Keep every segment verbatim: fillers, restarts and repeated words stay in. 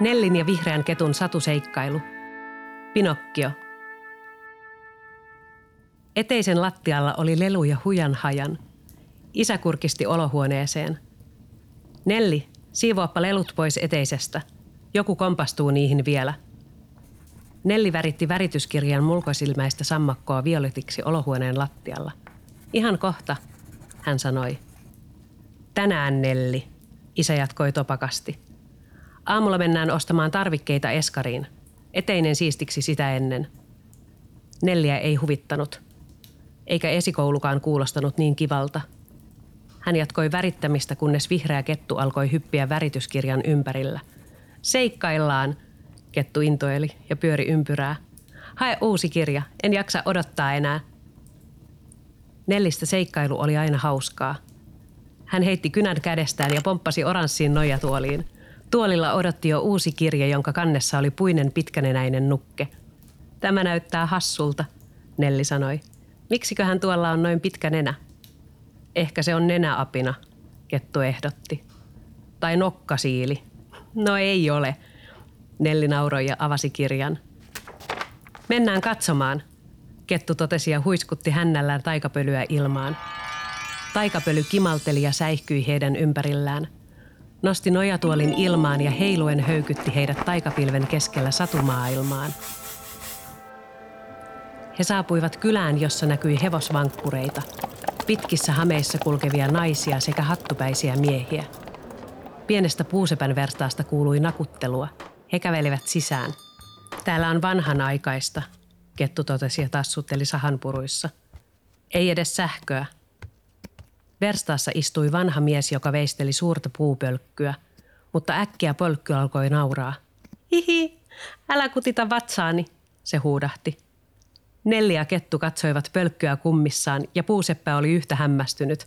Nellin ja vihreän ketun satuseikkailu. Pinokkio. Eteisen lattialla oli lelu ja hujan hajan. Isä kurkisti olohuoneeseen. Nelli, siivoappa lelut pois eteisestä. Joku kompastuu niihin vielä. Nelli väritti värityskirjan mulkosilmäistä sammakkoa violetiksi olohuoneen lattialla. Ihan kohta, hän sanoi. Tänään, Nelli, isä jatkoi topakasti. Aamulla mennään ostamaan tarvikkeita eskariin. Eteinen siistiksi sitä ennen. Nelliä ei huvittanut, eikä esikoulukaan kuulostanut niin kivalta. Hän jatkoi värittämistä, kunnes vihreä kettu alkoi hyppiä värityskirjan ympärillä. Seikkaillaan, kettu intoili ja pyöri ympyrää. Hae uusi kirja, en jaksa odottaa enää. Nellistä seikkailu oli aina hauskaa. Hän heitti kynän kädestään ja pomppasi oranssiin nojatuoliin. Tuolilla odotti jo uusi kirja, jonka kannessa oli puinen pitkänenäinen nukke. Tämä näyttää hassulta, Nelli sanoi. Miksiköhän tuolla on noin pitkä nenä? Ehkä se on nenäapina, kettu ehdotti. Tai nokkasiili. No ei ole, Nelli nauroi ja avasi kirjan. Mennään katsomaan, kettu totesi ja huiskutti hännällään taikapölyä ilmaan. Taikapöly kimalteli ja säihkyi heidän ympärillään. Nosti nojatuolin ilmaan ja heiluen höykytti heidät taikapilven keskellä satumaailmaan. He saapuivat kylään, jossa näkyi hevosvankkureita, pitkissä hameissa kulkevia naisia sekä hattupäisiä miehiä. Pienestä Puusepän vertaasta kuului nakuttelua. He kävelivät sisään. Täällä on vanhanaikaista, kettu totesi ja tassutteli sahanpuruissa. Ei edes sähköä. Verstaassa istui vanha mies, joka veisteli suurta puupölkkyä, mutta äkkiä pölkky alkoi nauraa. Hihi, älä kutita vatsaani, se huudahti. Nelli ja kettu katsoivat pölkkyä kummissaan ja Puuseppä oli yhtä hämmästynyt.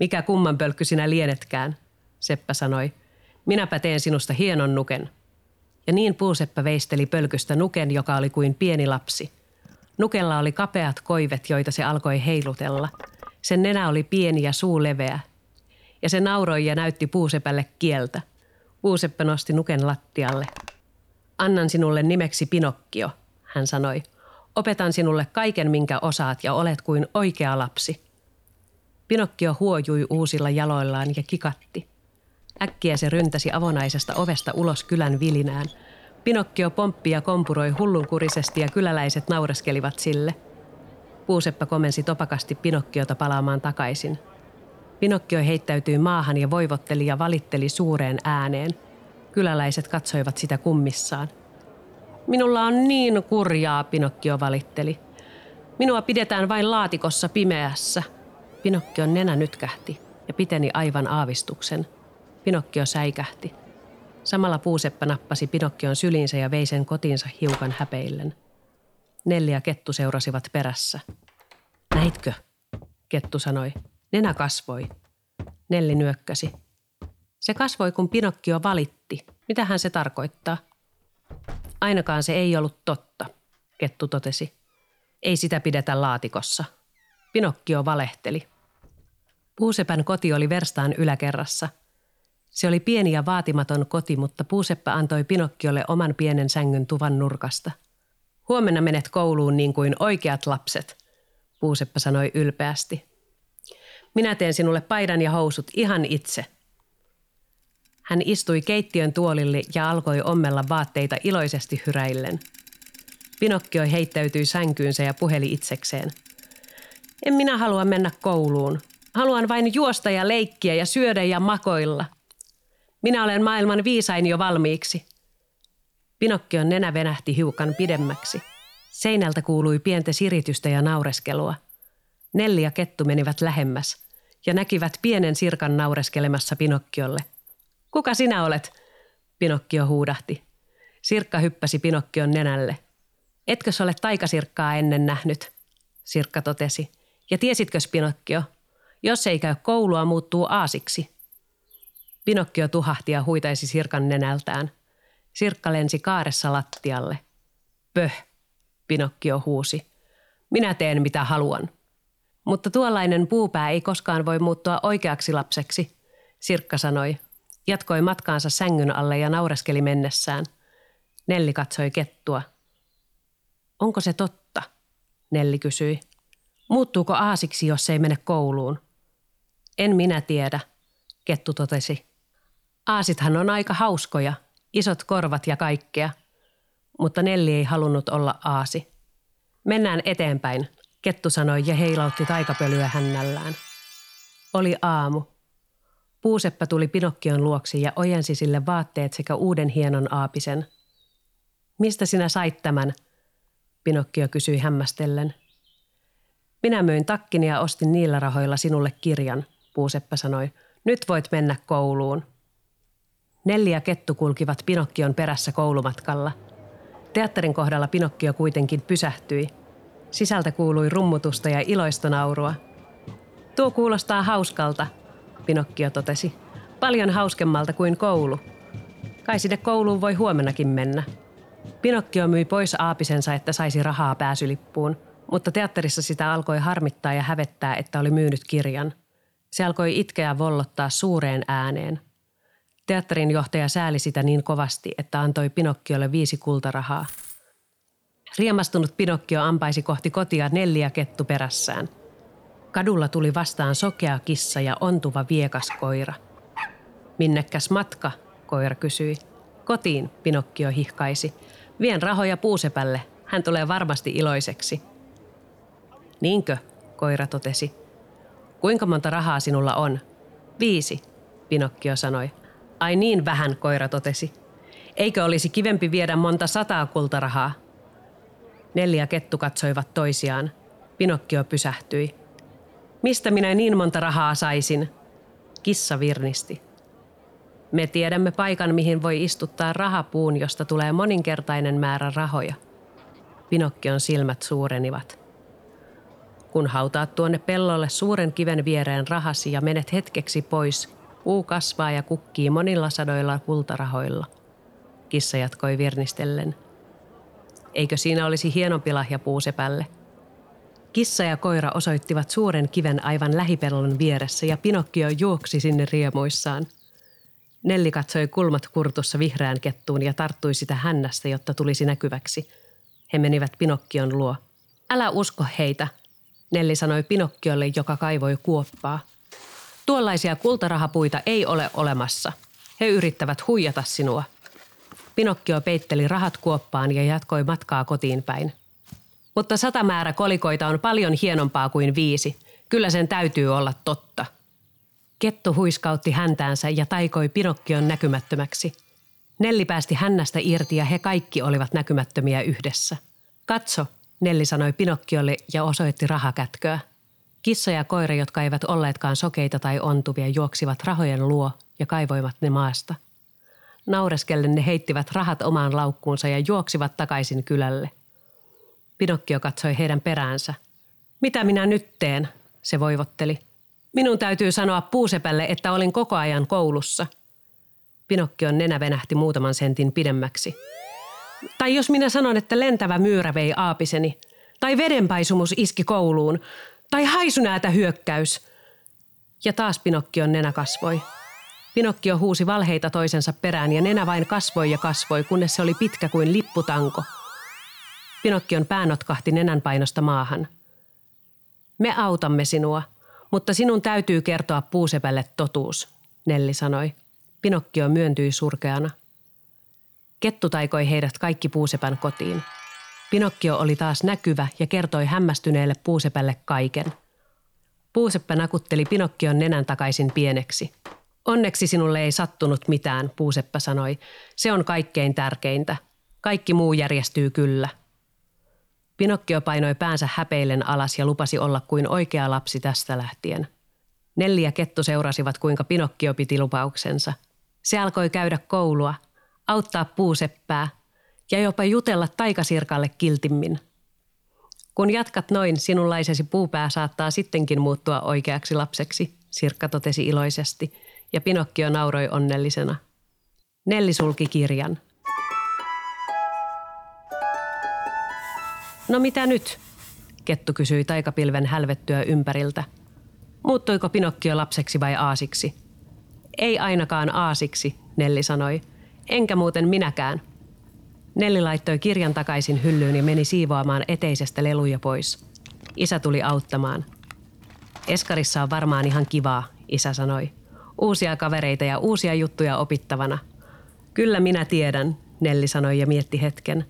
Mikä kumman pölkky sinä lienetkään, Seppä sanoi. Minäpä teen sinusta hienon nuken. Ja niin Puuseppä veisteli pölkystä nuken, joka oli kuin pieni lapsi. Nukella oli kapeat koivet, joita se alkoi heilutella. Sen nenä oli pieni ja suu leveä. Ja se nauroi ja näytti Puusepälle kieltä. Puuseppä nosti nuken lattialle. Annan sinulle nimeksi Pinokkio, hän sanoi. Opetan sinulle kaiken, minkä osaat, ja olet kuin oikea lapsi. Pinokkio huojui uusilla jaloillaan ja kikatti. Äkkiä se ryntäsi avonaisesta ovesta ulos kylän vilinään. Pinokkio pomppi ja kompuroi hullunkurisesti ja kyläläiset naureskelivat sille. Puuseppä komensi topakasti Pinokkiota palaamaan takaisin. Pinokkio heittäytyi maahan ja voivotteli ja valitteli suureen ääneen. Kyläläiset katsoivat sitä kummissaan. Minulla on niin kurjaa, Pinokkio valitteli. Minua pidetään vain laatikossa pimeässä. Pinokkion nenä nytkähti ja piteni aivan aavistuksen. Pinokkio säikähti. Samalla Puuseppä nappasi Pinokkion syliinsä ja vei sen kotiinsa hiukan häpeillen. Nelli ja kettu seurasivat perässä. Näitkö? Kettu sanoi. Nenä kasvoi. Nelli nyökkäsi. Se kasvoi, kun Pinokkio valitti. Mitähän se tarkoittaa? Ainakaan se ei ollut totta, kettu totesi. Ei sitä pidetä laatikossa. Pinokkio valehteli. Puusepän koti oli verstaan yläkerrassa. Se oli pieni ja vaatimaton koti, mutta Puuseppä antoi Pinokkiolle oman pienen sängyn tuvan nurkasta. Huomenna menet kouluun niin kuin oikeat lapset, Puuseppä sanoi ylpeästi. Minä teen sinulle paidan ja housut ihan itse. Hän istui keittiön tuolille ja alkoi ommella vaatteita iloisesti hyräillen. Pinokkio heittäytyi sänkyynsä ja puheli itsekseen. En minä halua mennä kouluun. Haluan vain juosta ja leikkiä ja syödä ja makoilla. Minä olen maailman viisain jo valmiiksi. Pinokkion nenä venähti hiukan pidemmäksi. Seinältä kuului pientä siritystä ja naureskelua. Nelli ja kettu menivät lähemmäs ja näkivät pienen sirkan naureskelemassa Pinokkiolle. Kuka sinä olet? Pinokkio huudahti. Sirkka hyppäsi Pinokkion nenälle. Etkös ole taikasirkkaa ennen nähnyt? Sirkka totesi. Ja tiesitkös, Pinokkio? Jos ei käy koulua, muuttuu aasiksi. Pinokkio tuhahti ja huitaisi sirkan nenältään. Sirkka lensi kaaressa lattialle. Pöh, Pinokkio huusi. Minä teen mitä haluan. Mutta tuollainen puupää ei koskaan voi muuttua oikeaksi lapseksi, Sirkka sanoi. jatkoi matkaansa sängyn alle ja naureskeli mennessään. Nelli katsoi kettua. Onko se totta? Nelli kysyi. Muuttuuko aasiksi, jos ei mene kouluun? En minä tiedä, kettu totesi. Aasithan on aika hauskoja, isot korvat ja kaikkea. Mutta Nelli ei halunnut olla aasi. Mennään eteenpäin, kettu sanoi ja heilautti taikapölyä hännällään. Oli aamu. Puuseppä tuli Pinokkion luoksi ja ojensi sille vaatteet sekä uuden hienon aapisen. Mistä sinä sait tämän? Pinokkio kysyi hämmästellen. Minä myin takkini ja ostin niillä rahoilla sinulle kirjan, Puuseppä sanoi. Nyt voit mennä kouluun. Nelli ja kettu kulkivat Pinokkion perässä koulumatkalla. Teatterin kohdalla Pinokkio kuitenkin pysähtyi. Sisältä kuului rummutusta ja iloista naurua. Tuo kuulostaa hauskalta, Pinokkio totesi. Paljon hauskemmalta kuin koulu. Kai sinne kouluun voi huomennakin mennä. Pinokkio myi pois aapisensa, että saisi rahaa pääsylippuun, mutta teatterissa sitä alkoi harmittaa ja hävettää, että oli myynyt kirjan. Se alkoi itkeä vollottaa suureen ääneen. Teatterin johtaja sääli sitä niin kovasti, että antoi Pinokkiolle viisi kultarahaa. Riemastunut Pinokkio ampaisi kohti kotia Nelli ja kettu perässään. Kadulla tuli vastaan sokea kissa ja ontuva viekas koira. Minnekäs matka, koira kysyi. Kotiin, Pinokkio hihkaisi. Vien rahoja Puusepälle, hän tulee varmasti iloiseksi. Niinkö, koira totesi. Kuinka monta rahaa sinulla on? Viisi, Pinokkio sanoi. Ai niin vähän, koira totesi. Eikö olisi kivempi viedä monta sataa kultarahaa? Nelli ja kettu katsoivat toisiaan. Pinokkio pysähtyi. Mistä minä niin monta rahaa saisin? Kissa virnisti. Me tiedämme paikan, mihin voi istuttaa rahapuun, josta tulee moninkertainen määrä rahoja. Pinokkion silmät suurenivat. Kun hautaat tuonne pellolle suuren kiven viereen rahasi ja menet hetkeksi pois, puu kasvaa ja kukkii monilla sadoilla kultarahoilla. Kissa jatkoi virnistellen. Eikö siinä olisi hienompi lahja Puusepälle? Kissa ja koira osoittivat suuren kiven aivan lähipellon vieressä ja Pinokkio juoksi sinne riemuissaan. Nelli katsoi kulmat kurtussa vihreään kettuun ja tarttui sitä hännästä, jotta tulisi näkyväksi. He menivät Pinokkion luo. Älä usko heitä, Nelli sanoi Pinokkiolle, joka kaivoi kuoppaa. Tuollaisia kultarahapuita ei ole olemassa. He yrittävät huijata sinua. Pinokkio peitteli rahat kuoppaan ja jatkoi matkaa kotiin päin. Mutta sata määrä kolikoita on paljon hienompaa kuin viisi. Kyllä sen täytyy olla totta. Kettu huiskautti häntäänsä ja taikoi Pinokkion näkymättömäksi. Nelli päästi hännästä irti ja he kaikki olivat näkymättömiä yhdessä. Katso, Nelli sanoi Pinokkiolle ja osoitti rahakätköä. Kissa ja koira, jotka eivät olleetkaan sokeita tai ontuvia, juoksivat rahojen luo ja kaivoivat ne maasta. Naureskellen ne heittivät rahat omaan laukkuunsa ja juoksivat takaisin kylälle. Pinokkio katsoi heidän peräänsä. Mitä minä nyt teen, se voivotteli. Minun täytyy sanoa Puusepälle, että olin koko ajan koulussa. Pinokkion nenä venähti muutaman sentin pidemmäksi. Tai jos minä sanon, että lentävä myyrä vei aapiseni. Tai vedenpaisumus iski kouluun. Tai haisunäätä hyökkäys. Ja taas Pinokkion nenä kasvoi. Pinokkio huusi valheita toisensa perään ja nenä vain kasvoi ja kasvoi, kunnes se oli pitkä kuin lipputanko. Pinokkion pää notkahti nenän painosta maahan. Me autamme sinua. Mutta sinun täytyy kertoa Puusepälle totuus, Nelli sanoi. Pinokkio myöntyi surkeana. Kettu taikoi heidät kaikki Puusepän kotiin. Pinokkio oli taas näkyvä ja kertoi hämmästyneelle Puusepälle kaiken. Puuseppä nakutteli Pinokkion nenän takaisin pieneksi. Onneksi sinulle ei sattunut mitään, Puuseppä sanoi. Se on kaikkein tärkeintä. Kaikki muu järjestyy kyllä. Pinokkio painoi päänsä häpeillen alas ja lupasi olla kuin oikea lapsi tästä lähtien. Nelli ja kettu seurasivat, kuinka Pinokkio piti lupauksensa. Se alkoi käydä koulua, auttaa Puuseppää ja jopa jutella taikasirkalle kiltimmin. Kun jatkat noin, sinunlaisesi puupää saattaa sittenkin muuttua oikeaksi lapseksi, Sirkka totesi iloisesti ja Pinokkio nauroi onnellisena. Nelli sulki kirjan. No mitä nyt? Kettu kysyi taikapilven hälvettyä ympäriltä. Muuttuiko Pinokkio lapseksi vai aasiksi? Ei ainakaan aasiksi, Nelli sanoi. Enkä muuten minäkään. Nelli laittoi kirjan takaisin hyllyyn ja meni siivoamaan eteisestä leluja pois. Isä tuli auttamaan. Eskarissa on varmaan ihan kivaa, isä sanoi. Uusia kavereita ja uusia juttuja opittavana. Kyllä minä tiedän, Nelli sanoi ja mietti hetken.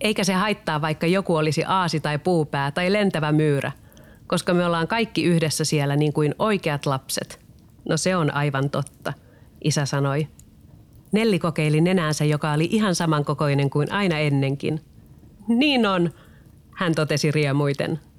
Eikä se haittaa, vaikka joku olisi aasi tai puupää tai lentävä myyrä, koska me ollaan kaikki yhdessä siellä niin kuin oikeat lapset. No se on aivan totta, isä sanoi. Nelli kokeili nenäänsä, joka oli ihan samankokoinen kuin aina ennenkin. Niin on, hän totesi riemuiten.